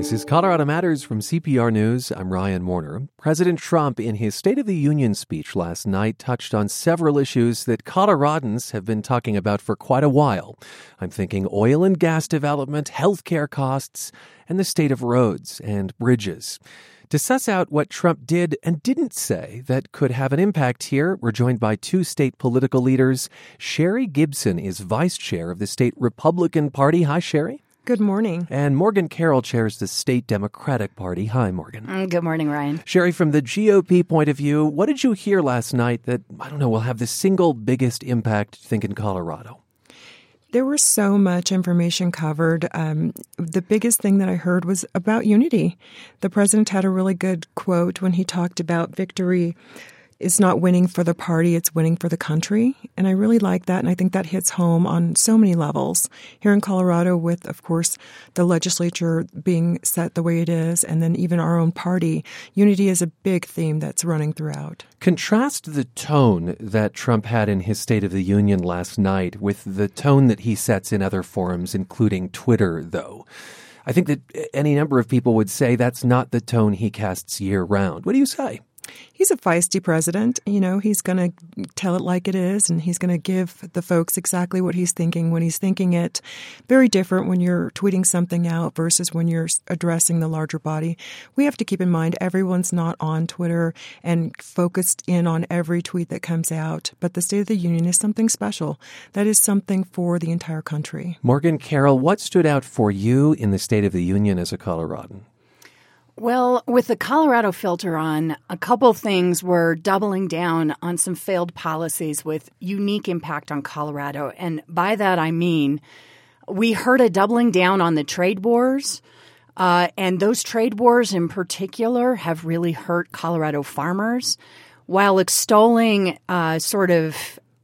This is Colorado Matters from CPR News. I'm Ryan Warner. President Trump, in his State of the Union speech last night, touched on several issues that Coloradans have been talking about for quite a while. I'm thinking oil and gas development, healthcare costs, and the state of roads and bridges. To suss out what Trump did and didn't say that could have an impact here, we're joined by two state political leaders. Sherry Gibson is vice chair of the state Republican Party. Hi, Sherry. Good morning. And Morgan Carroll chairs the state Democratic Party. Hi, Morgan. Good morning, Ryan. Sherry, from the GOP point of view, what did you hear last night that, will have the single biggest impact, I think, in Colorado? There was so much information covered. The biggest thing that I heard was about unity. The president had a really good quote when he talked about victory. It's not winning for the party, it's winning for the country. And I really like that, and I think that hits home on so many levels. Here in Colorado with, of course, the legislature being set the way it is, and then even our own party, unity is a big theme that's running throughout. Contrast the tone that Trump had in his State of the Union last night with the tone that he sets in other forums, including Twitter, though. I think that any number of people would say that's not the tone he casts year-round. What do you say? He's a feisty president. You know, he's going to tell it like it is, and he's going to give the folks exactly what he's thinking when he's thinking it. Very different when you're tweeting something out versus when you're addressing the larger body. We have to keep in mind everyone's not on Twitter and focused in on every tweet that comes out. But the State of the Union is something special. That is something for the entire country. Morgan Carroll, what stood out for you in the State of the Union as a Coloradan? Well, with the Colorado filter on, a couple things were doubling down on some failed policies with unique impact on Colorado. And by that, I mean we heard a doubling down on the trade wars. And those trade wars in particular have really hurt Colorado farmers while extolling sort of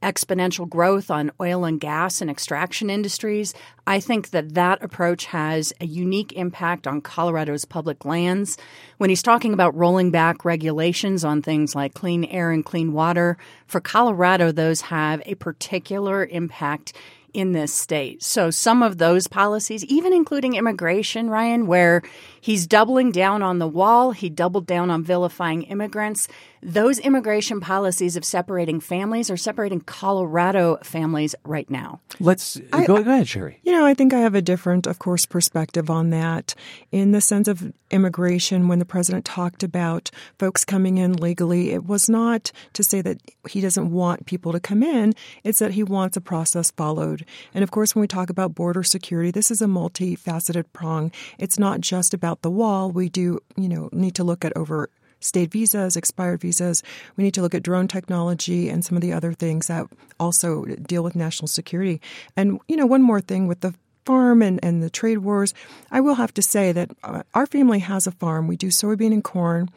exponential growth on oil and gas and extraction industries. I think that that approach has a unique impact on Colorado's public lands. When he's talking about rolling back regulations on things like clean air and clean water, for Colorado, those have a particular impact in this state. So some of those policies, even including immigration, Ryan, where he's doubling down on the wall, he doubled down on vilifying immigrants. Those immigration policies of separating families are separating Colorado families right now. Go ahead, Sherry. You know, I think I have a different, of course, perspective on that in the sense of immigration. When the president talked about folks coming in legally, it was not to say that he doesn't want people to come in. It's that he wants a process followed. And of course, when we talk about border security, this is a multifaceted prong. It's not just about the wall. We do, need to look at overstayed visas, expired visas. We need to look at drone technology and some of the other things that also deal with national security. And, one more thing with the farm and the trade wars, I will have to say that our family has a farm. We do soybean and corn.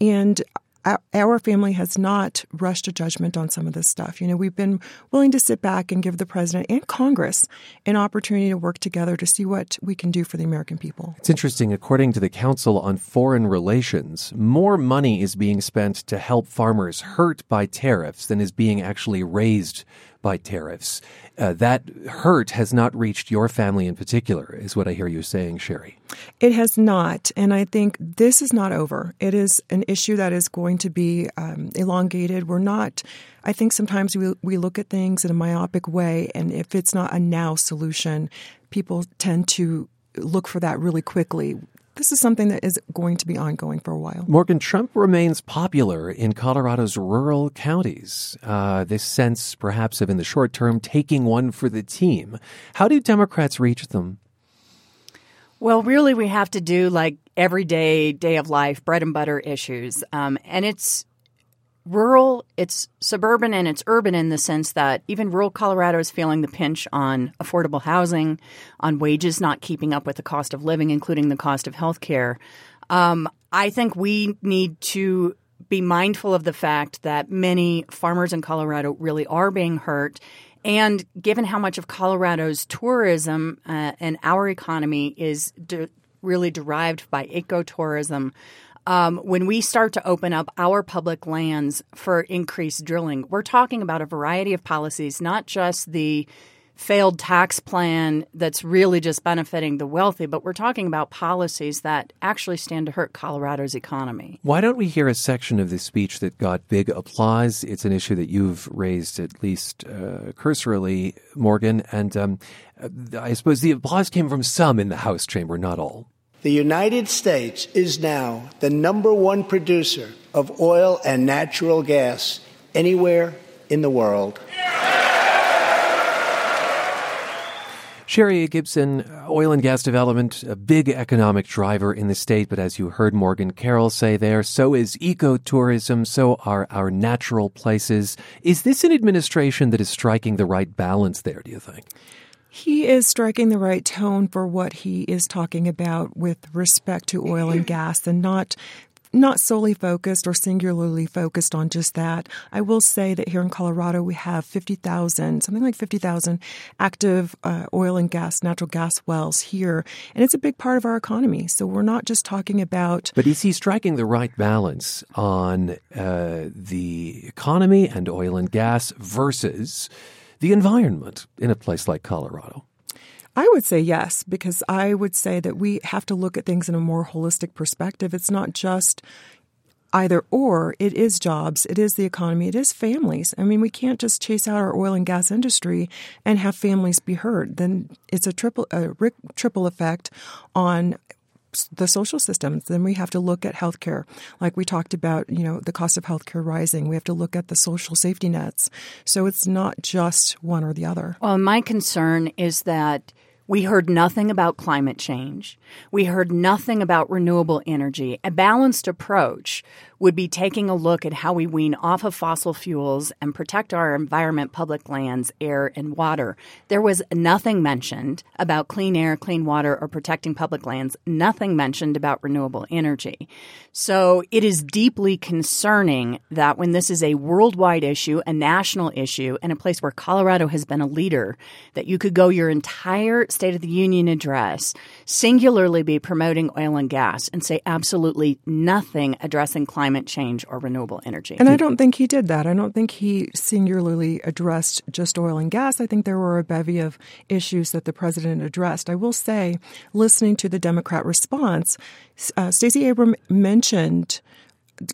And our family has not rushed to judgment on some of this stuff. We've been willing to sit back and give the president and Congress an opportunity to work together to see what we can do for the American people. It's interesting. According to the Council on Foreign Relations, more money is being spent to help farmers hurt by tariffs than is being actually raised by tariffs. That hurt has not reached your family in particular, is what I hear you saying, Sherry. It has not. And I think this is not over. It is an issue that is going to be elongated. We're not, I think sometimes we look at things in a myopic way, and if it's not a now solution, people tend to look for that really quickly. This is something that is going to be ongoing for a while. Morgan, Trump remains popular in Colorado's rural counties. This sense, perhaps, of in the short term taking one for the team. How do Democrats reach them? Well, really, we have to do like everyday, day of life, bread and butter issues. And it's rural, it's suburban, and it's urban in the sense that even rural Colorado is feeling the pinch on affordable housing, on wages not keeping up with the cost of living, including the cost of health care. I think we need to be mindful of the fact that many farmers in Colorado really are being hurt. And given how much of Colorado's tourism and our economy is really derived by ecotourism, when we start to open up our public lands for increased drilling, we're talking about a variety of policies, not just the failed tax plan that's really just benefiting the wealthy, but we're talking about policies that actually stand to hurt Colorado's economy. Why don't we hear a section of the speech that got big applause? It's an issue that you've raised, at least cursorily, Morgan, and I suppose the applause came from some in the House chamber, not all. The United States is now the number one producer of oil and natural gas anywhere in the world. Yeah! Sherry Gibson, oil and gas development, a big economic driver in the state, but as you heard Morgan Carroll say there, so is ecotourism, so are our natural places. Is this an administration that is striking the right balance there, do you think? He is striking the right tone for what he is talking about with respect to oil and gas, and not solely focused or singularly focused on just that. I will say that here in Colorado, we have 50,000 active oil and gas, natural gas wells here. And it's a big part of our economy. So we're not just talking about... But is he striking the right balance on the economy and oil and gas versus the environment in a place like Colorado? I would say yes, because I would say that we have to look at things in a more holistic perspective. It's not just either or. It is jobs. It is the economy. It is families. I mean, we can't just chase out our oil and gas industry and have families be hurt. Then it's a triple effect on the social systems. Then we have to look at healthcare. Like we talked about, the cost of healthcare rising. We have to look at the social safety nets. So it's not just one or the other. Well, my concern is that we heard nothing about climate change. We heard nothing about renewable energy. A balanced approach would be taking a look at how we wean off of fossil fuels and protect our environment, public lands, air, and water. There was nothing mentioned about clean air, clean water, or protecting public lands, nothing mentioned about renewable energy. So it is deeply concerning that when this is a worldwide issue, a national issue, and a place where Colorado has been a leader, that you could go your entire State of the Union address, singularly be promoting oil and gas and say absolutely nothing addressing climate change or renewable energy. And I don't think he did that. I don't think he singularly addressed just oil and gas. I think there were a bevy of issues that the president addressed. I will say, listening to the Democrat response, Stacey Abrams mentioned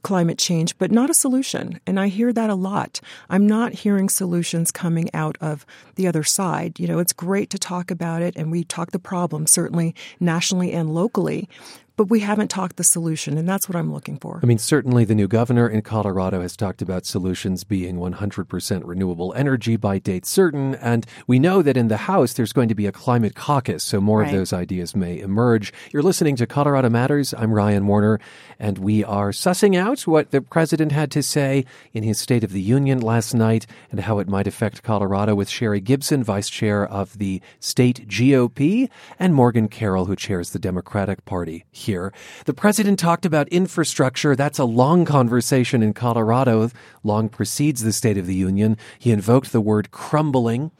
climate change, but not a solution. And I hear that a lot. I'm not hearing solutions coming out of the other side. It's great to talk about it, and we talk the problem, certainly nationally and locally, but we haven't talked the solution, and that's what I'm looking for. I mean, certainly the new governor in Colorado has talked about solutions being 100% renewable energy by date certain, and we know that in the House there's going to be a climate caucus, so more of those ideas may emerge. You're listening to Colorado Matters. I'm Ryan Warner, and we are sussing out what the president had to say in his State of the Union last night and how it might affect Colorado with Sherry Gibson, vice chair of the state GOP, and Morgan Carroll, who chairs the Democratic Party. Here, the president talked about infrastructure. That's a long conversation in Colorado, long precedes the State of the Union. He invoked the word crumbling.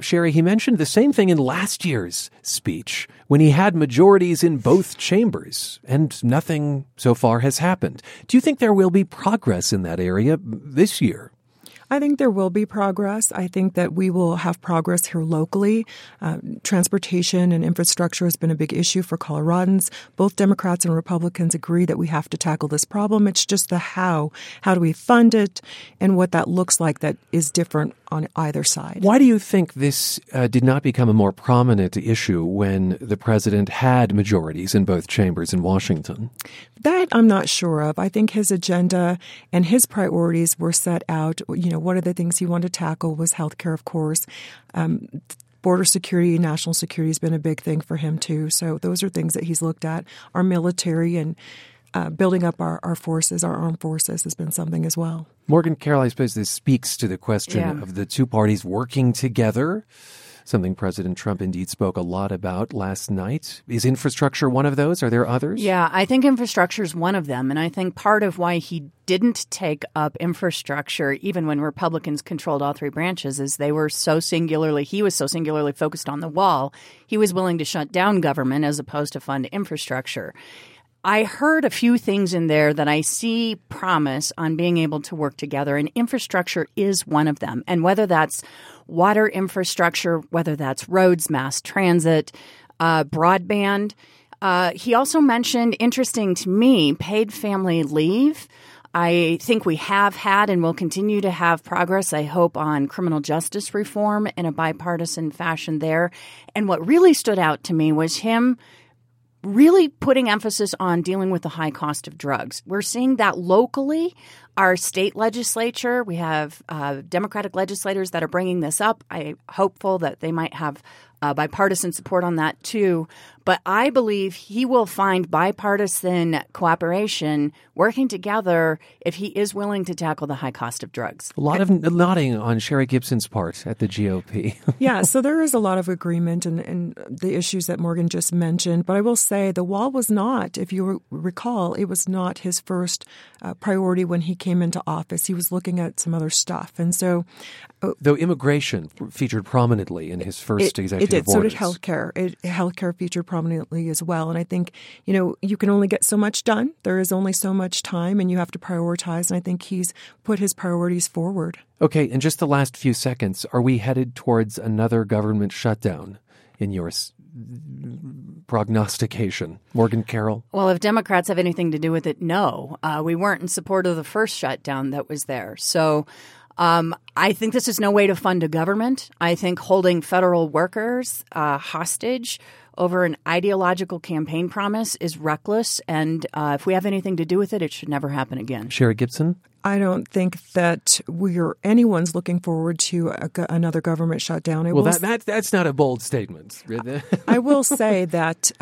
Sherry, he mentioned the same thing in last year's speech when he had majorities in both chambers, and nothing so far has happened. Do you think there will be progress in that area this year? I think there will be progress. I think that we will have progress here locally. Transportation and infrastructure has been a big issue for Coloradans. Both Democrats and Republicans agree that we have to tackle this problem. It's just the how. How do we fund it and what that looks like that is different on either side. Why do you think this did not become a more prominent issue when the president had majorities in both chambers in Washington? That I'm not sure of. I think his agenda and his priorities were set out. One of the things he wanted to tackle was health care, of course. Border security, national security has been a big thing for him, too. So those are things that he's looked at. Our military and building up our forces, our armed forces, has been something as well. Morgan Carroll, I suppose this speaks to the question of the two parties working together, something President Trump indeed spoke a lot about last night. Is infrastructure one of those? Are there others? Yeah, I think infrastructure is one of them. And I think part of why he didn't take up infrastructure, even when Republicans controlled all three branches, is he was so singularly focused on the wall, he was willing to shut down government as opposed to fund infrastructure. I heard a few things in there that I see promise on being able to work together, and infrastructure is one of them. And whether that's water infrastructure, whether that's roads, mass transit, broadband. He also mentioned, interesting to me, paid family leave. I think we have had and will continue to have progress, I hope, on criminal justice reform in a bipartisan fashion there. And what really stood out to me was him really putting emphasis on dealing with the high cost of drugs. We're seeing that locally. Our state legislature, we have Democratic legislators that are bringing this up. I'm hopeful that they might have bipartisan support on that too. But I believe he will find bipartisan cooperation working together if he is willing to tackle the high cost of drugs. A lot of nodding on Sherry Gibson's part at the GOP. Yeah, so there is a lot of agreement in the issues that Morgan just mentioned. But I will say the wall was not, if you recall, it was not his first priority when he came into office. He was looking at some other stuff. And so... Though immigration featured prominently in his first executive orders. So did healthcare. Healthcare featured prominently as well. And I think, you know, you can only get so much done. There is only so much time and you have to prioritize. And I think he's put his priorities forward. Okay. In just the last few seconds, are we headed towards another government shutdown in your prognostication? Morgan Carroll? Well, if Democrats have anything to do with it, no. We weren't in support of the first shutdown that was there. So... I think this is no way to fund a government. I think holding federal workers hostage over an ideological campaign promise is reckless. And if we have anything to do with it, it should never happen again. Sherry Gibson? I don't think that anyone's looking forward to another government shutdown. That's not a bold statement. I will say that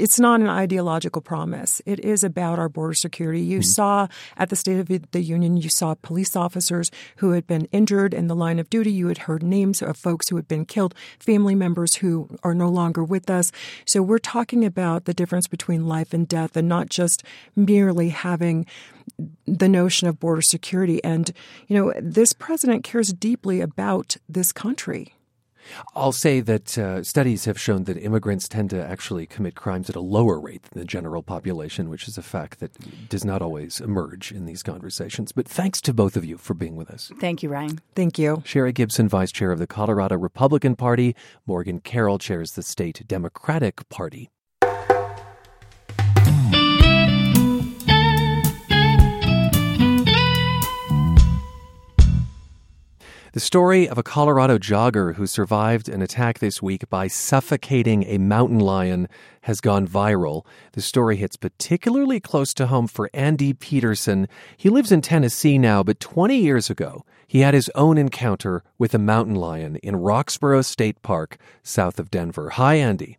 it's not an ideological promise. It is about our border security. You saw at the State of the Union, you saw police officers who had been injured in the line of duty. You had heard names of folks who had been killed, family members who are no longer with us. So we're talking about the difference between life and death and not just merely having the notion of border security. And, you know, this president cares deeply about this country. I'll say that studies have shown that immigrants tend to actually commit crimes at a lower rate than the general population, which is a fact that does not always emerge in these conversations. But thanks to both of you for being with us. Thank you, Ryan. Thank you. Sherry Gibson, vice chair of the Colorado Republican Party. Morgan Carroll chairs the state Democratic Party. The story of a Colorado jogger who survived an attack this week by suffocating a mountain lion has gone viral. The story hits particularly close to home for Andy Peterson. He lives in Tennessee now, but 20 years ago, he had his own encounter with a mountain lion in Roxborough State Park, south of Denver. Hi, Andy.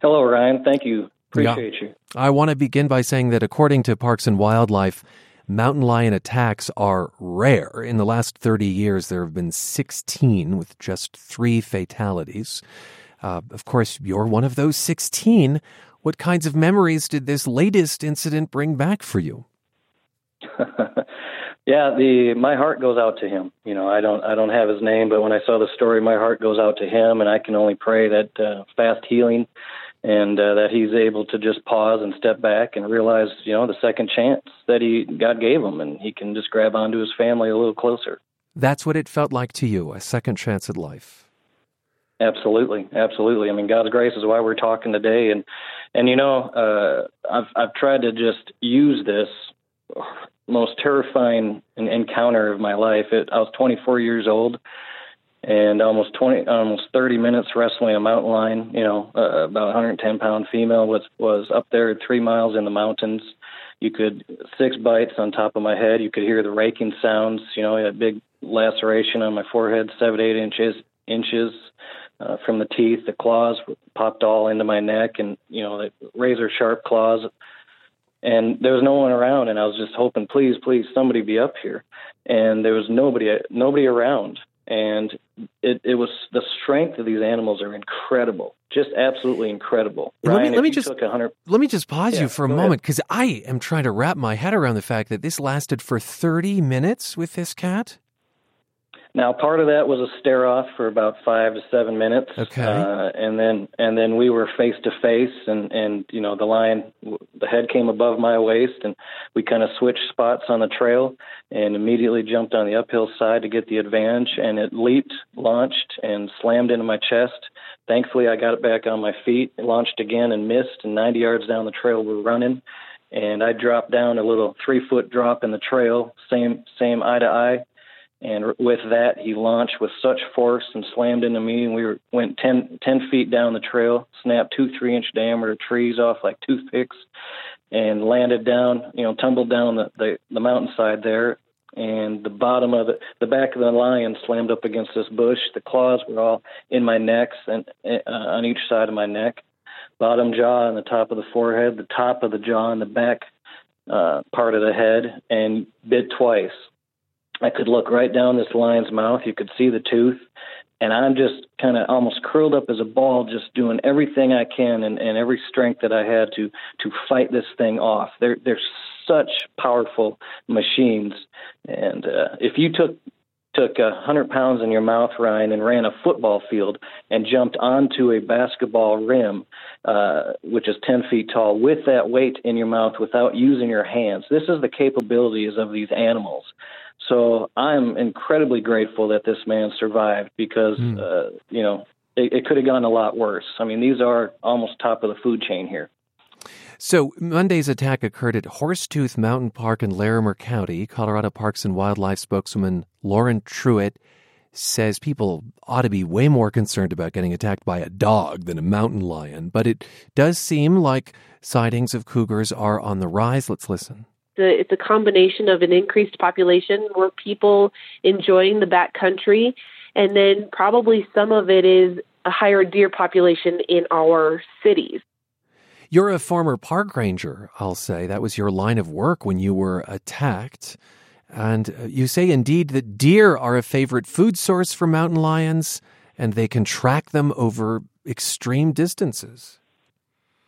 Hello, Ryan. Thank you. Appreciate you. I want to begin by saying that according to Parks and Wildlife, mountain lion attacks are rare. In the last 30 years, there have been 16 with just 3 fatalities. Of course, you're one of those 16. What kinds of memories did this latest incident bring back for you? My heart goes out to him. You know, I don't have his name, but when I saw the story, my heart goes out to him, and I can only pray that fast healing and that he's able to just pause and step back and realize, you know, the second chance that God gave him, and he can just grab onto his family a little closer. That's what it felt like to you, a second chance at life. Absolutely. Absolutely. I mean, God's grace is why we're talking today. And you know, I've tried to just use this most terrifying encounter of my life. I was 24 years old. And almost 30 minutes wrestling a mountain lion, you know, about 110-pound female was up there at 3 miles in the mountains. You could 6 bites on top of my head. You could hear the raking sounds, you know, a big laceration on my forehead, 7 to 8 inches from the teeth. The claws popped all into my neck and, you know, the razor-sharp claws. And there was no one around, and I was just hoping, please, please, somebody be up here. And there was nobody around. And it was the strength of these animals are incredible, just absolutely incredible. Ryan, let me just pause you for a moment because I am trying to wrap my head around the fact that this lasted for 30 minutes with this cat. Now, part of that was a stare-off for about 5 to 7 minutes, okay. and then we were face to face, and you know, the head came above my waist, and we kind of switched spots on the trail, and immediately jumped on the uphill side to get the advantage, and it leaped, launched, and slammed into my chest. Thankfully, I got it back on my feet, launched again, and missed. And 90 yards down the trail, we're running, and I dropped down a little 3-foot drop in the trail, same eye to eye. And with that, he launched with such force and slammed into me, and we went 10 feet down the trail, snapped 2 3-inch diameter trees off like toothpicks, and landed down, you know, tumbled down the mountainside there. And the bottom of the back of the lion slammed up against this bush. The claws were all in my necks and on each side of my neck, bottom jaw and the top of the forehead, the top of the jaw and the back part of the head, and bit twice. I could look right down this lion's mouth. You could see the tooth. And I'm just kind of almost curled up as a ball, just doing everything I can and every strength that I had to fight this thing off. They're such powerful machines. And if you took 100 pounds in your mouth, Ryan, and ran a football field and jumped onto a basketball rim, which is 10 feet tall, with that weight in your mouth without using your hands, this is the capabilities of these animals. So I'm incredibly grateful that this man survived because, you know, it could have gone a lot worse. I mean, these are almost top of the food chain here. So Monday's attack occurred at Horsetooth Mountain Park in Larimer County. Colorado Parks and Wildlife spokeswoman Lauren Truitt says people ought to be way more concerned about getting attacked by a dog than a mountain lion. But it does seem like sightings of cougars are on the rise. Let's listen. It's a combination of an increased population, more people enjoying the backcountry, and then probably some of it is a higher deer population in our cities. You're a former park ranger, I'll say. That was your line of work when you were attacked. And you say, indeed, that deer are a favorite food source for mountain lions, and they can track them over extreme distances.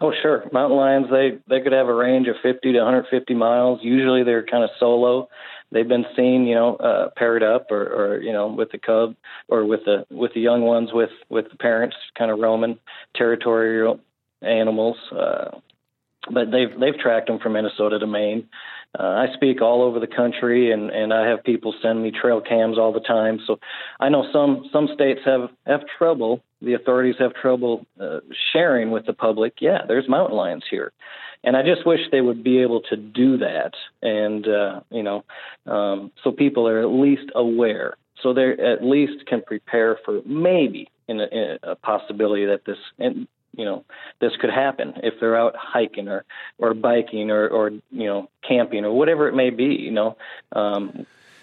Oh, sure. Mountain lions, they could have a range of 50 to 150 miles. Usually they're kind of solo. They've been seen, you know, paired up or, you know, with the cub or with the young ones, with the parents, kind of roaming territorial animals. But they've tracked them from Minnesota to Maine. I speak all over the country, and I have people send me trail cams all the time. So I know some states have trouble. The authorities have trouble sharing with the public. Yeah, there's mountain lions here. And I just wish they would be able to do that. And, you know, so people are at least aware. So they at least can prepare for maybe in a possibility that this you know, this could happen if they're out hiking or biking or you know, camping or whatever it may be. You know,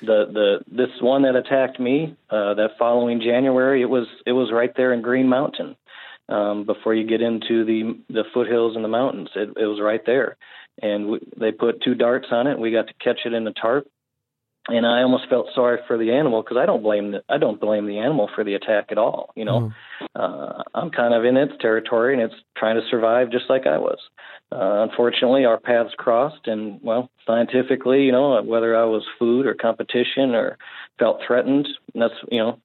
this one that attacked me that following January, it was right there in Green Mountain before you get into the foothills and the mountains. It was right there, and they put 2 darts on it. We got to catch it in the tarp. And I almost felt sorry for the animal because I don't blame the animal for the attack at all. You know, I'm kind of in its territory and it's trying to survive just like I was. Unfortunately, our paths crossed, and well, scientifically, you know, whether I was food or competition or felt threatened, and that's, you know,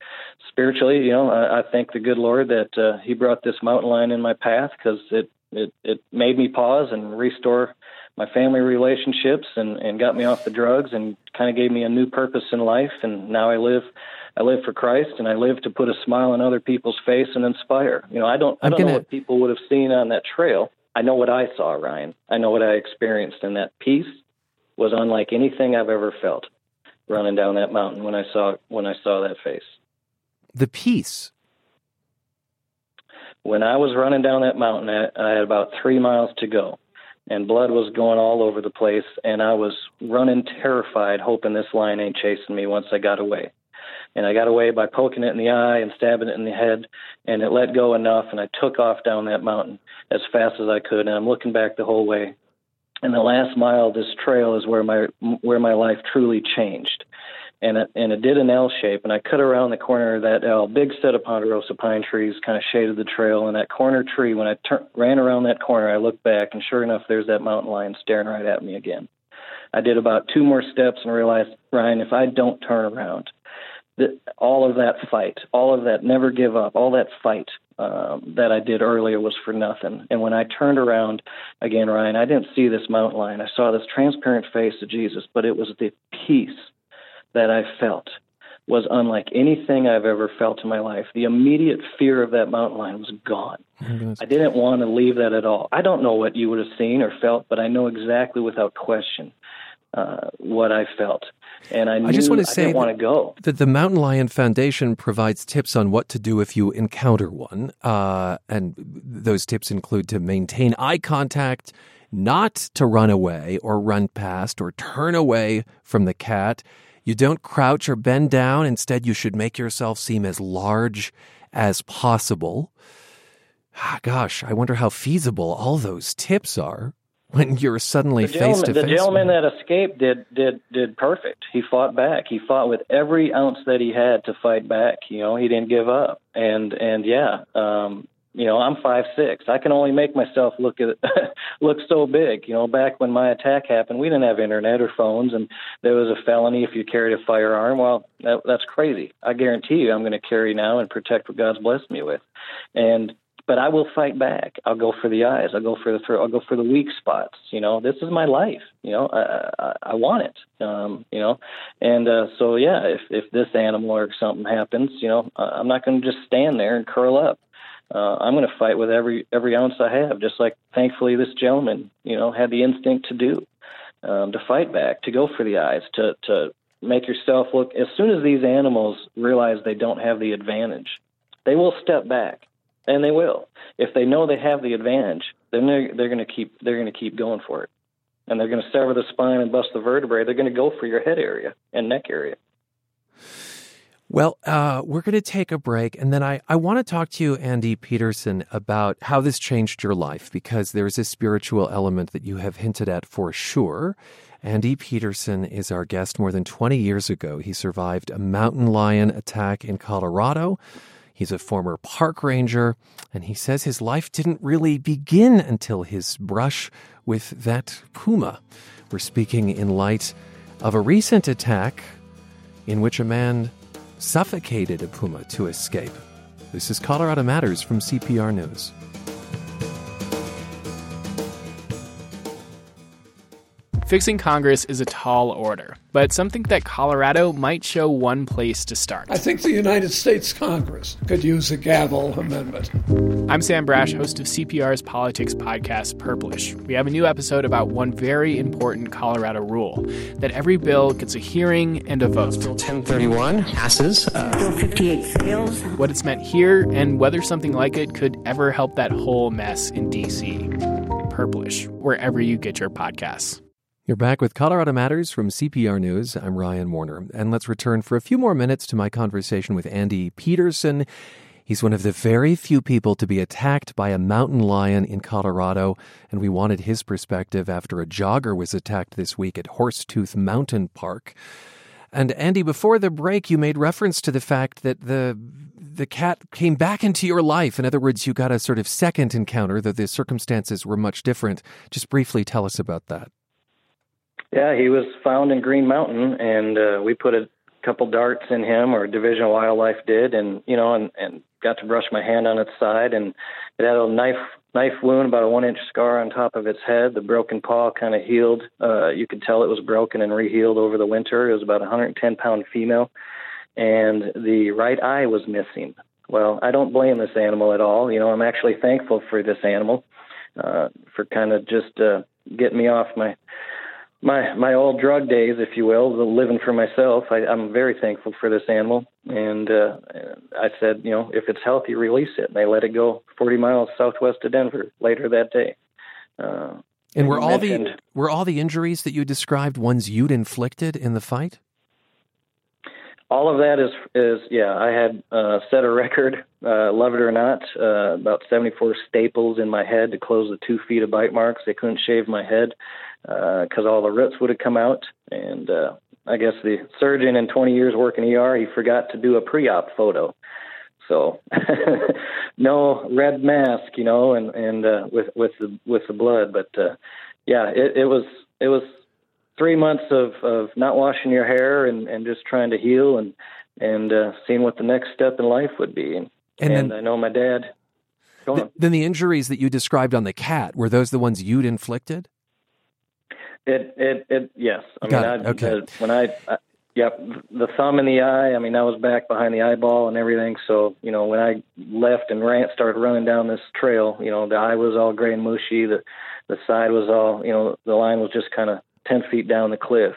spiritually, you know, I thank the good Lord that He brought this mountain lion in my path because it made me pause and restore my family relationships and got me off the drugs and kind of gave me a new purpose in life. And now I live for Christ, and I live to put a smile on other people's face and inspire. You know, I don't know what people would have seen on that trail. I know what I saw, Ryan. I know what I experienced, and that peace was unlike anything I've ever felt running down that mountain when I saw that face. The peace. When I was running down that mountain, I had about 3 miles to go, and blood was going all over the place, and I was running terrified, hoping this lion ain't chasing me once I got away. And I got away by poking it in the eye and stabbing it in the head, and it let go enough, and I took off down that mountain as fast as I could, and I'm looking back the whole way. And the last mile of this trail is where my life truly changed. And it did an L shape, and I cut around the corner of that L. Big set of ponderosa pine trees kind of shaded the trail, and that corner tree, when I ran around that corner, I looked back, and sure enough, there's that mountain lion staring right at me again. I did about 2 more steps and realized, Ryan, if I don't turn around, all of that fight, all of that never give up, all that fight that I did earlier was for nothing. And when I turned around again, Ryan, I didn't see this mountain lion. I saw this transparent face of Jesus, but it was the peace that I felt was unlike anything I've ever felt in my life. The immediate fear of that mountain lion was gone. I didn't want to leave that at all. I don't know what you would have seen or felt, but I know exactly without question what I felt. And I knew I didn't want to go. That the Mountain Lion Foundation provides tips on what to do if you encounter one. And those tips include to maintain eye contact, not to run away or run past or turn away from the cat. You don't crouch or bend down. Instead, you should make yourself seem as large as possible. Gosh, I wonder how feasible all those tips are when you're suddenly face to face. The gentleman that escaped did perfect. He fought back. He fought with every ounce that he had to fight back. You know, he didn't give up. And yeah, you know, I'm 5'6". I can only make myself look so big. You know, back when my attack happened, we didn't have internet or phones, and there was a felony if you carried a firearm. Well, that's crazy. I guarantee you, I'm going to carry now and protect what God's blessed me with. But I will fight back. I'll go for the eyes. I'll go for the throat. I'll go for the weak spots. You know, this is my life. You know, I want it. You know, and so yeah, if this animal or something happens, you know, I'm not going to just stand there and curl up. I'm going to fight with every ounce I have. Just like thankfully this gentleman, you know, had the instinct to do, to fight back, to go for the eyes, to make yourself look. As soon as these animals realize they don't have the advantage, they will step back. And they will. If they know they have the advantage, then they're going to keep going for it, and they're going to sever the spine and bust the vertebrae. They're going to go for your head area and neck area. Well, we're going to take a break, and then I want to talk to you, Andy Peterson, about how this changed your life, because there is a spiritual element that you have hinted at for sure. Andy Peterson is our guest. More than 20 years ago, he survived a mountain lion attack in Colorado. He's a former park ranger, and he says his life didn't really begin until his brush with that puma. We're speaking in light of a recent attack in which a man suffocated a puma to escape. This is Colorado Matters from CPR News. Fixing Congress is a tall order, but something that Colorado might show one place to start. I think the United States Congress could use a gavel amendment. I'm Sam Brash, host of CPR's politics podcast, Purplish. We have a new episode about one very important Colorado rule, that every bill gets a hearing and a vote. Bill 1031 passes. Bill 58 fails. What it's meant here, and whether something like it could ever help that whole mess in D.C. Purplish, wherever you get your podcasts. You're back with Colorado Matters from CPR News. I'm Ryan Warner, and let's return for a few more minutes to my conversation with Andy Peterson. He's one of the very few people to be attacked by a mountain lion in Colorado, and we wanted his perspective after a jogger was attacked this week at Horsetooth Mountain Park. And Andy, before the break, you made reference to the fact that the cat came back into your life. In other words, you got a sort of second encounter, though the circumstances were much different. Just briefly tell us about that. Yeah, he was found in Green Mountain, and we put a couple darts in him, or Division of Wildlife did, and you know, and got to brush my hand on its side, and it had a knife wound, about a 1-inch scar on top of its head. The broken paw kind of healed. You could tell it was broken and re-healed over the winter. It was about a 110-pound female, and the right eye was missing. Well, I don't blame this animal at all. You know, I'm actually thankful for this animal for kind of just getting me off my old drug days, if you will, the living for myself. I'm very thankful for this animal. And I said, you know, if it's healthy, release it. And they let it go 40 miles southwest of Denver later that day. And were all the injuries that you described ones you'd inflicted in the fight? All of that is, I had set a record, love it or not, about 74 staples in my head to close the 2 feet of bite marks. They couldn't shave my head because all the roots would have come out. And I guess the surgeon in 20 years working ER, he forgot to do a pre-op photo. So no red mask, you know, and with the blood. But yeah, it was 3 months of not washing your hair and just trying to heal. And and seeing what the next step in life would be. And then, I know my dad. Then the injuries that you described on the cat, were those the ones you'd inflicted? Yes. The thumb in the eye, I mean, I was back behind the eyeball and everything. So, you know, when I left and started running down this trail, you know, the eye was all gray and mushy. The side was all, you know, the line was just kind of 10 feet down the cliff,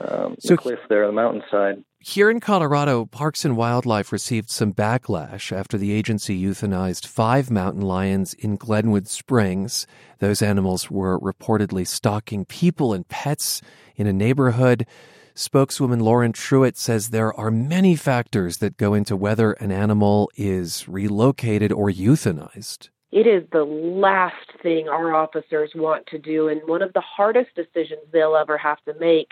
the mountainside. Here in Colorado, Parks and Wildlife received some backlash after the agency euthanized 5 mountain lions in Glenwood Springs. Those animals were reportedly stalking people and pets in a neighborhood. Spokeswoman Lauren Truitt says there are many factors that go into whether an animal is relocated or euthanized. It is the last thing our officers want to do, and one of the hardest decisions they'll ever have to make.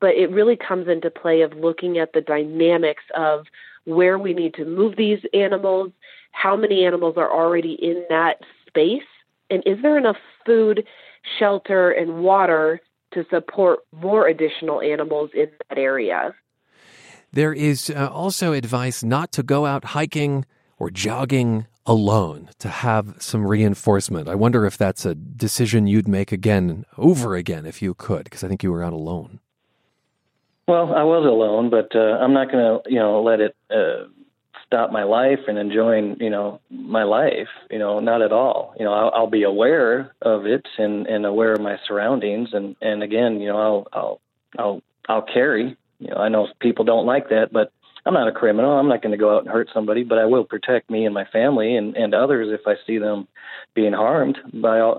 But it really comes into play of looking at the dynamics of where we need to move these animals, how many animals are already in that space, and is there enough food, shelter, and water to support more additional animals in that area. There is also advice not to go out hiking or jogging alone, to have some reinforcement. I wonder if that's a decision you'd make over again if you could, because I think you were out alone. Well, I was alone, but I'm not going to, you know, let it stop my life and enjoying, you know, my life, you know, not at all. You know, I'll be aware of it and aware of my surroundings. And again, you know, I'll carry, you know, I know people don't like that, but I'm not a criminal. I'm not going to go out and hurt somebody, but I will protect me and my family and others if I see them being harmed by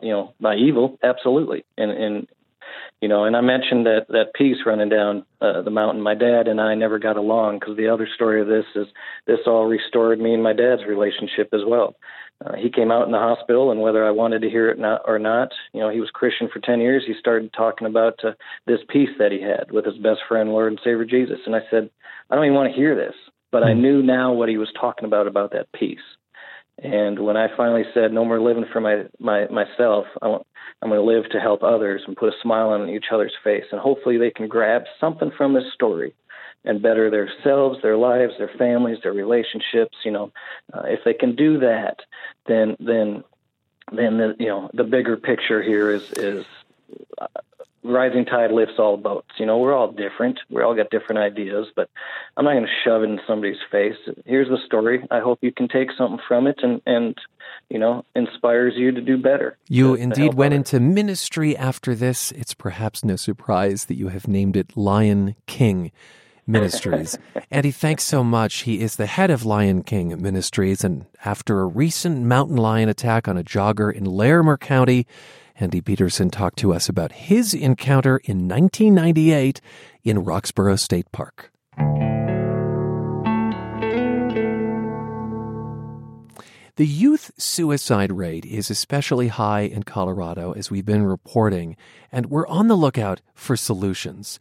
evil. Absolutely. And you know, and I mentioned that piece running down the mountain. My dad and I never got along, because the other story of this is this all restored me and my dad's relationship as well. He came out in the hospital, and whether I wanted to hear it or not, you know, he was Christian for 10 years. He started talking about this peace that he had with his best friend, Lord and Savior Jesus. And I said, I don't even want to hear this. But I knew now what he was talking about that peace. And when I finally said, no more living for myself, I'm going to live to help others and put a smile on each other's face. And hopefully they can grab something from this story and better themselves, their lives, their families, their relationships. You know, if they can do that, then the, you know, the bigger picture here is rising tide lifts all boats. You know, we're all different. We all got different ideas, but I'm not going to shove it in somebody's face. Here's the story. I hope you can take something from it and you know, inspires you to do better. You indeed went into ministry after this. It's perhaps no surprise that you have named it Lion King Ministries. Andy, thanks so much. He is the head of Lion King Ministries, and after a recent mountain lion attack on a jogger in Larimer County, Andy Peterson talked to us about his encounter in 1998 in Roxborough State Park. The youth suicide rate is especially high in Colorado, as we've been reporting, and we're on the lookout for solutions.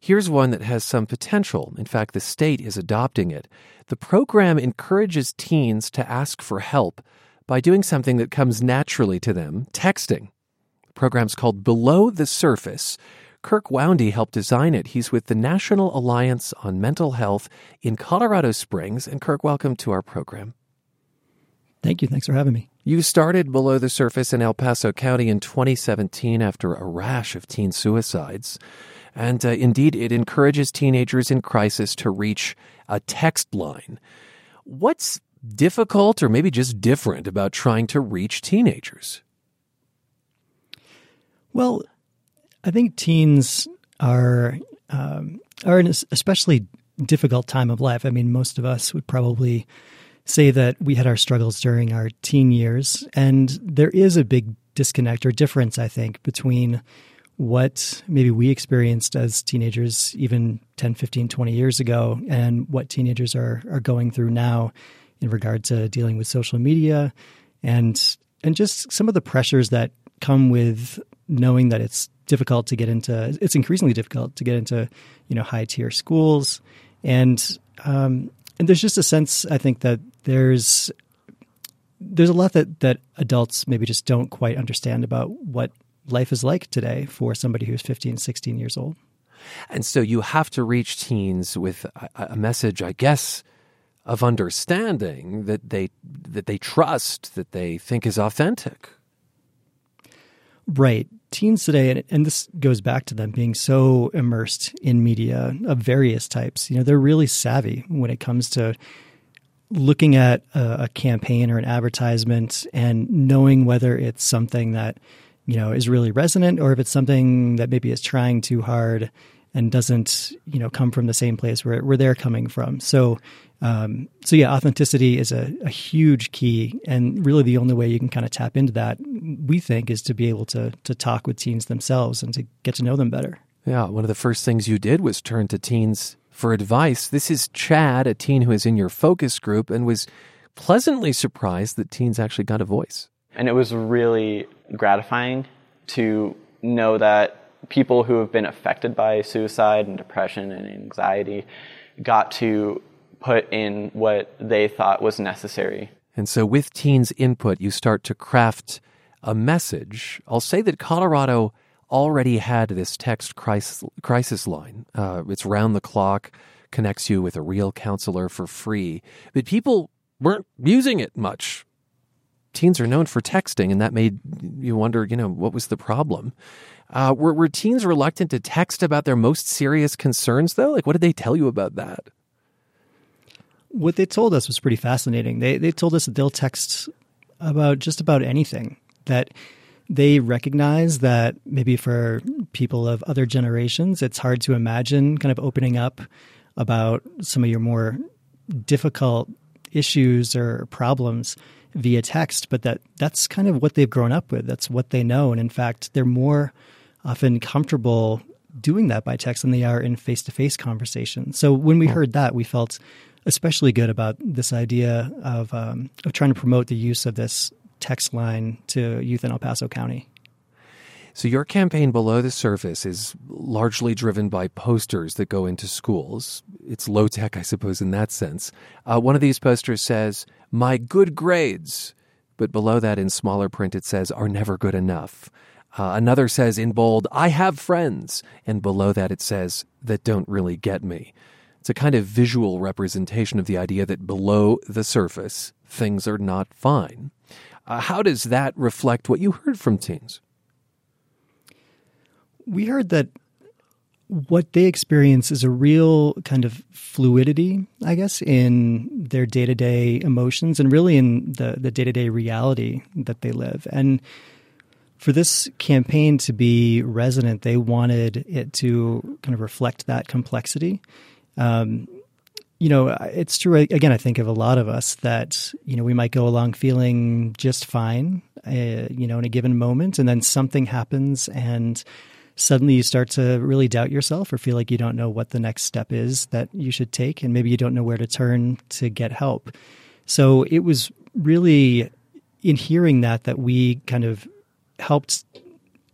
Here's one that has some potential. In fact, the state is adopting it. The program encourages teens to ask for help by doing something that comes naturally to them, texting. The program's called Below the Surface. Kirk Woundy helped design it. He's with the National Alliance on Mental Health in Colorado Springs. And Kirk, welcome to our program. Thank you. Thanks for having me. You started Below the Surface in El Paso County in 2017 after a rash of teen suicides. And indeed, it encourages teenagers in crisis to reach a text line. What's difficult or maybe just different about trying to reach teenagers? Well, I think teens are in an especially difficult time of life. I mean, most of us would probably say that we had our struggles during our teen years, and there is a big disconnect or difference, I think, between what maybe we experienced as teenagers even 10, 15, 20 years ago and what teenagers are going through now in regard to dealing with social media and just some of the pressures that come with knowing that it's increasingly difficult to get into, you know, high tier schools. And there's just a sense, I think, that there's a lot that adults maybe just don't quite understand about what life is like today for somebody who's 15, 16 years old. And so you have to reach teens with a message, I guess, of understanding that they trust, that they think is authentic. Right. Teens today, and this goes back to them being so immersed in media of various types. You know, they're really savvy when it comes to looking at a campaign or an advertisement and knowing whether it's something that, you know, is really resonant or if it's something that maybe is trying too hard and doesn't, you know, come from the same place where they're coming from. So yeah, authenticity is a huge key, and really the only way you can kind of tap into that, we think, is to be able to talk with teens themselves and to get to know them better. Yeah, one of the first things you did was turn to teens for advice. This is Chad, a teen who is in your focus group and was pleasantly surprised that teens actually got a voice. And it was really gratifying to know that people who have been affected by suicide and depression and anxiety got to put in what they thought was necessary. And so with teens' input, you start to craft a message. I'll say that Colorado already had this text crisis line. It's round the clock, connects you with a real counselor for free. But people weren't using it much. Teens are known for texting, and that made you wonder, you know, what was the problem? Were teens reluctant to text about their most serious concerns, though? Like, what did they tell you about that? What they told us was pretty fascinating. They told us that they'll text about just about anything, that they recognize that maybe for people of other generations, it's hard to imagine kind of opening up about some of your more difficult issues or problems via text, but that's kind of what they've grown up with. That's what they know. And in fact, they're more often comfortable doing that by text than they are in face-to-face conversations. So when we heard that, we felt especially good about this idea of trying to promote the use of this text line to youth in El Paso County. So your campaign Below the Surface is largely driven by posters that go into schools. It's low tech, I suppose, in that sense. One of these posters says, "My good grades," but below that in smaller print it says, "Are never good enough." Another says in bold, "I have friends," and below that it says, "That don't really get me." It's a kind of visual representation of the idea that below the surface, things are not fine. How does that reflect what you heard from teens? We heard that what they experience is a real kind of fluidity, I guess, in their day-to-day emotions and really in the day-to-day reality that they live. And for this campaign to be resonant, they wanted it to kind of reflect that complexity. You know, it's true, again, I think of a lot of us that, you know, we might go along feeling just fine, you know, in a given moment, and then something happens and suddenly you start to really doubt yourself or feel like you don't know what the next step is that you should take, and maybe you don't know where to turn to get help. So it was really in hearing that we kind of helped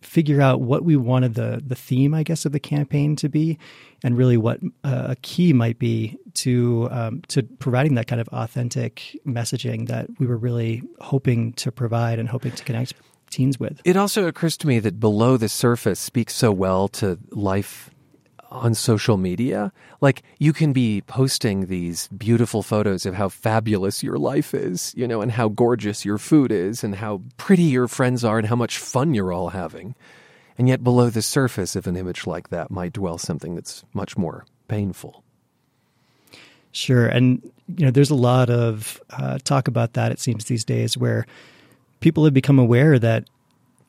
figure out what we wanted the theme, I guess, of the campaign to be, and really what a key might be to providing that kind of authentic messaging that we were really hoping to provide and hoping to connect teens with. It also occurs to me that Below the Surface speaks so well to life on social media. Like, you can be posting these beautiful photos of how fabulous your life is, you know, and how gorgeous your food is and how pretty your friends are and how much fun you're all having. And yet below the surface of an image like that might dwell something that's much more painful. Sure. And, you know, there's a lot of talk about that, it seems, these days, where people have become aware that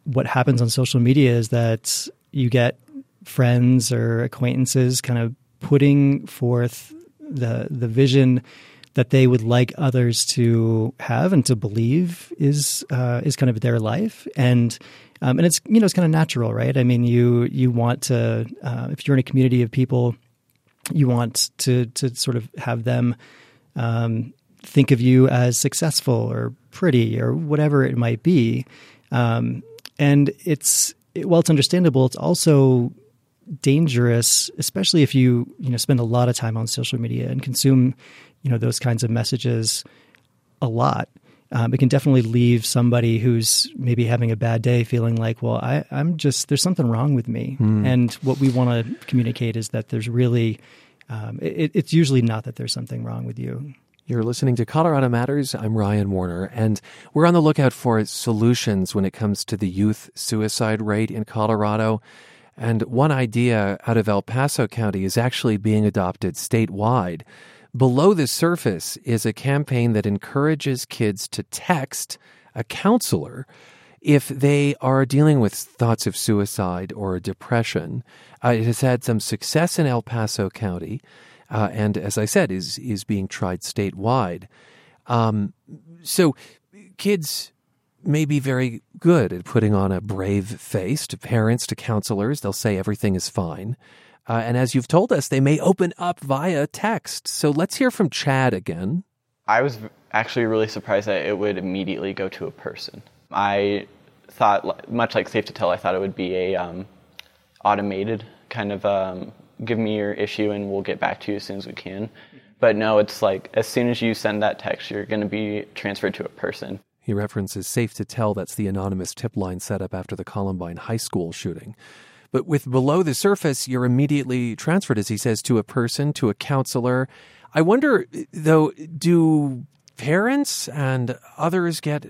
what happens on social media is that you get friends or acquaintances kind of putting forth the vision that they would like others to have and to believe is kind of their life, and it's, you know, it's kind of natural, right? I mean, you want to if you're in a community of people, you want to sort of have them think of you as successful or pretty or whatever it might be, and while it's understandable, it's also dangerous, especially if you spend a lot of time on social media and consume, you know, those kinds of messages a lot. It can definitely leave somebody who's maybe having a bad day feeling like, well, I'm just, there's something wrong with me. Mm. And what we want to communicate is that there's really, it's usually not that there's something wrong with you. You're listening to Colorado Matters. I'm Ryan Warner, and we're on the lookout for solutions when it comes to the youth suicide rate in Colorado. And one idea out of El Paso County is actually being adopted statewide. Below the Surface is a campaign that encourages kids to text a counselor if they are dealing with thoughts of suicide or depression. It has had some success in El Paso County. And as I said, is being tried statewide. So kids may be very good at putting on a brave face to parents, to counselors. They'll say everything is fine. And as you've told us, they may open up via text. So let's hear from Chad again. I was actually really surprised that it would immediately go to a person. I thought, much like Safe to Tell, I thought it would be a automated kind of... give me your issue and we'll get back to you as soon as we can. But no, it's like as soon as you send that text, you're going to be transferred to a person. He references Safe to Tell. That's the anonymous tip line set up after the Columbine High School shooting. But with Below the Surface, you're immediately transferred, as he says, to a person, to a counselor. I wonder, though, do parents and others get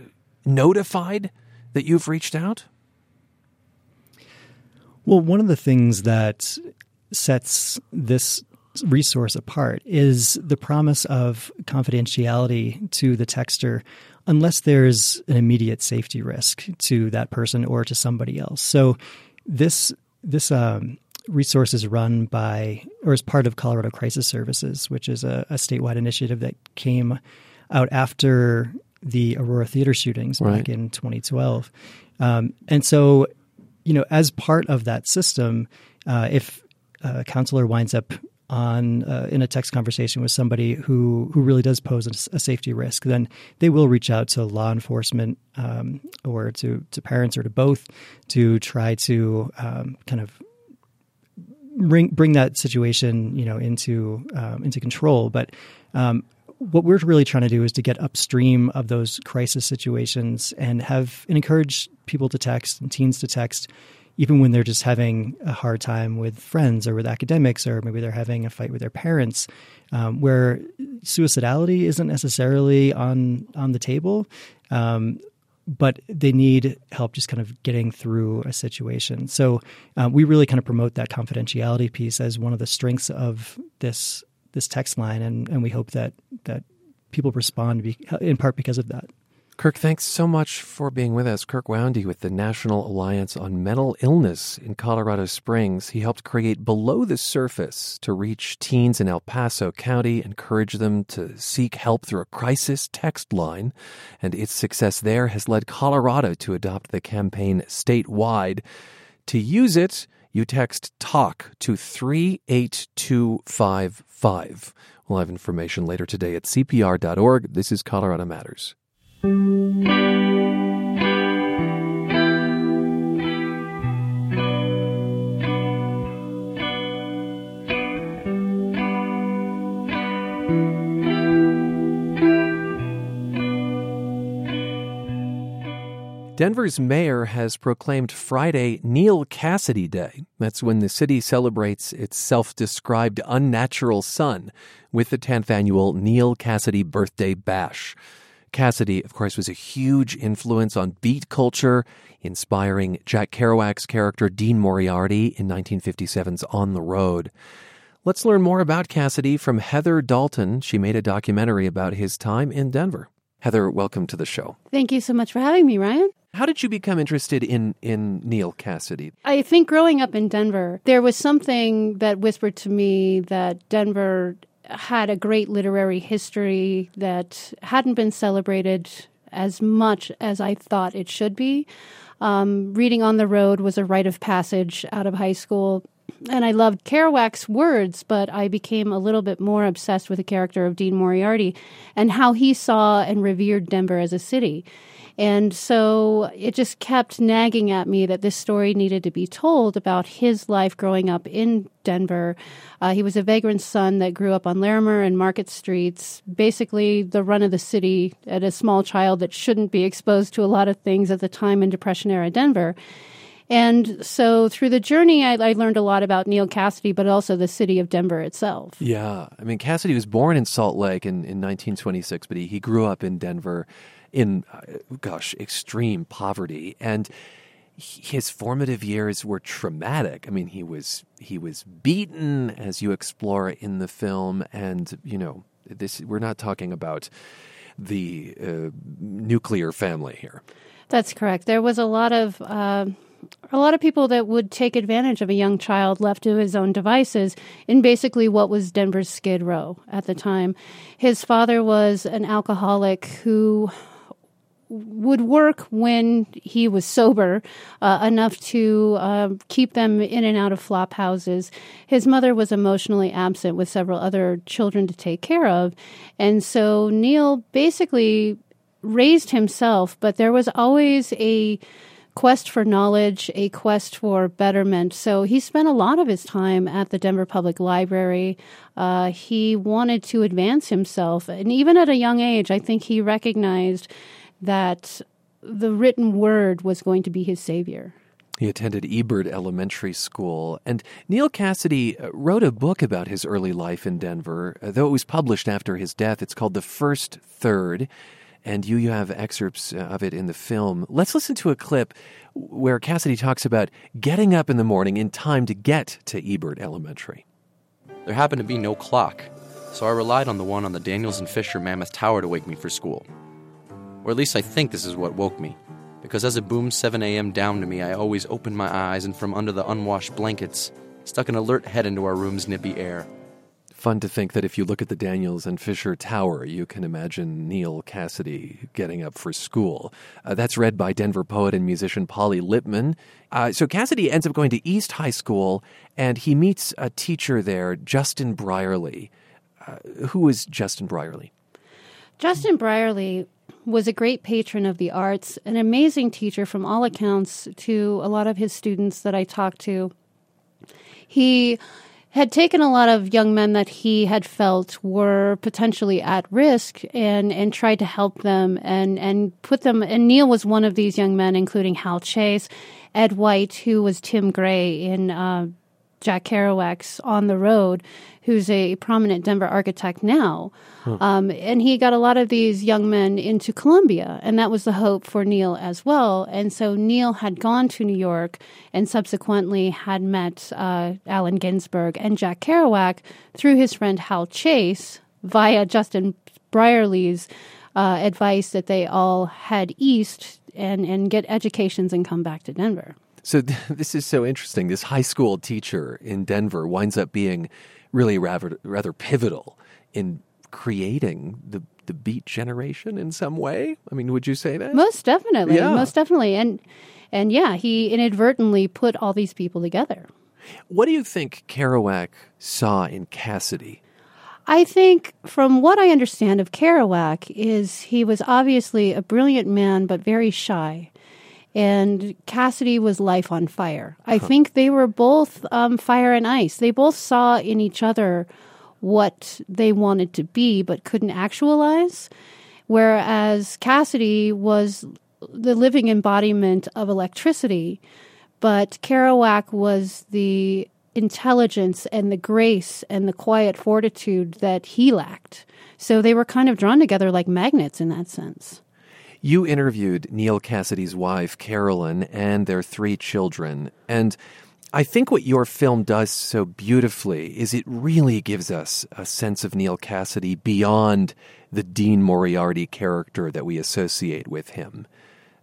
notified that you've reached out? Well, one of the things that sets this resource apart is the promise of confidentiality to the texter unless there's an immediate safety risk to that person or to somebody else. So this resource is run by or is part of Colorado Crisis Services, which is a statewide initiative that came out after the Aurora Theater shootings back in 2012. And so, you know, as part of that system, if a counselor winds up on in a text conversation with somebody who really does pose a safety risk, then they will reach out to law enforcement or to parents or to both to try to kind of bring that situation, you know, into control. But what we're really trying to do is to get upstream of those crisis situations and encourage people to text and teens to text, even when they're just having a hard time with friends or with academics, or maybe they're having a fight with their parents, where suicidality isn't necessarily on the table, but they need help just kind of getting through a situation. So we really kind of promote that confidentiality piece as one of the strengths of this text line, and we hope that people respond in part because of that. Kirk, thanks so much for being with us. Kirk Woundy with the National Alliance on Mental Illness in Colorado Springs. He helped create Below the Surface to reach teens in El Paso County, encourage them to seek help through a crisis text line. And its success there has led Colorado to adopt the campaign statewide. To use it, you text TALK to 38255. We'll have information later today at CPR.org. This is Colorado Matters. Denver's mayor has proclaimed Friday Neal Cassady Day. That's when the city celebrates its self-described unnatural son with the 10th annual Neal Cassady Birthday Bash. Cassady, of course, was a huge influence on beat culture, inspiring Jack Kerouac's character Dean Moriarty in 1957's On the Road. Let's learn more about Cassady from Heather Dalton. She made a documentary about his time in Denver. Heather, welcome to the show. Thank you so much for having me, Ryan. How did you become interested in Neal Cassady? I think growing up in Denver, there was something that whispered to me that Denver had a great literary history that hadn't been celebrated as much as I thought it should be. Reading On the Road was a rite of passage out of high school, and I loved Kerouac's words, but I became a little bit more obsessed with the character of Dean Moriarty and how he saw and revered Denver as a city. And so it just kept nagging at me that this story needed to be told about his life growing up in Denver. He was a vagrant son that grew up on Larimer and Market Streets, basically the run of the city at a small child that shouldn't be exposed to a lot of things at the time in Depression-era Denver. And so through the journey, I learned a lot about Neal Cassady, but also the city of Denver itself. Yeah. I mean, Cassady was born in Salt Lake in 1926, but he grew up in Denver in, extreme poverty. And his formative years were traumatic. I mean, he was beaten, as you explore in the film. And, you know, this, we're not talking about the nuclear family here. That's correct. There was a lot of people that would take advantage of a young child left to his own devices in basically what was Denver's Skid Row at the time. His father was an alcoholic who would work when he was sober enough to keep them in and out of flop houses. His mother was emotionally absent with several other children to take care of. And so Neal basically raised himself, but there was always a quest for knowledge, a quest for betterment. So he spent a lot of his time at the Denver Public Library. He wanted to advance himself. And even at a young age, I think he recognized that the written word was going to be his savior. He attended Ebert Elementary School, and Neal Cassady wrote a book about his early life in Denver, though it was published after his death. It's called The First Third, and you have excerpts of it in the film. Let's listen to a clip where Cassady talks about getting up in the morning in time to get to Ebert Elementary. There happened to be no clock, so I relied on the one on the Daniels and Fisher Mammoth Tower to wake me for school. Or at least I think this is what woke me, because as it boomed 7 a.m. down to me, I always opened my eyes and from under the unwashed blankets, stuck an alert head into our room's nippy air. Fun to think that if you look at the Daniels and Fisher Tower, you can imagine Neal Cassady getting up for school. That's read by Denver poet and musician Polly Lippman. So Cassady ends up going to East High School, and he meets a teacher there, Justin Brierley. Who is Justin Brierley? Justin Brierley was a great patron of the arts, an amazing teacher from all accounts to a lot of his students that I talked to. He had taken a lot of young men that he had felt were potentially at risk and tried to help them and put them, and Neal was one of these young men, including Hal Chase, Ed White, who was Tim Gray in Jack Kerouac's On the Road, who's a prominent Denver architect now. And he got a lot of these young men into Columbia, and that was the hope for Neal as well. And so Neal had gone to New York and subsequently had met Allen Ginsberg and Jack Kerouac through his friend Hal Chase via Justin Brierley's advice that they all head east and get educations and come back to Denver. So this is so interesting. This high school teacher in Denver winds up being really rather pivotal in creating the Beat generation in some way. I mean, would you say that? Most definitely. Yeah. Most definitely. And yeah, he inadvertently put all these people together. What do you think Kerouac saw in Cassady? I think from what I understand of Kerouac is he was obviously a brilliant man, but very shy. And Cassady was life on fire. I think they were both fire and ice. They both saw in each other what they wanted to be but couldn't actualize, whereas Cassady was the living embodiment of electricity, but Kerouac was the intelligence and the grace and the quiet fortitude that he lacked. So they were kind of drawn together like magnets in that sense. You interviewed Neal Cassady's wife, Carolyn, and their three children. And I think what your film does so beautifully is it really gives us a sense of Neal Cassady beyond the Dean Moriarty character that we associate with him.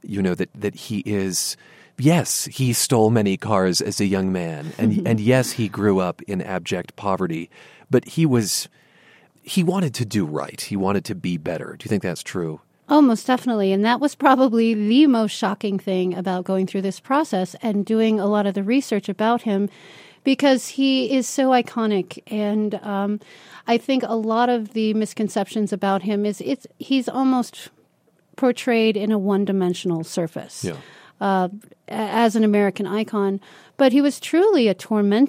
You know, that he is, yes, he stole many cars as a young man. And yes, he grew up in abject poverty. But he wanted to do right. He wanted to be better. Do you think that's true? Oh, most definitely. And that was probably the most shocking thing about going through this process and doing a lot of the research about him, because he is so iconic. And I think a lot of the misconceptions about him is he's almost portrayed in a one-dimensional surface as an American icon. But he was truly a tormented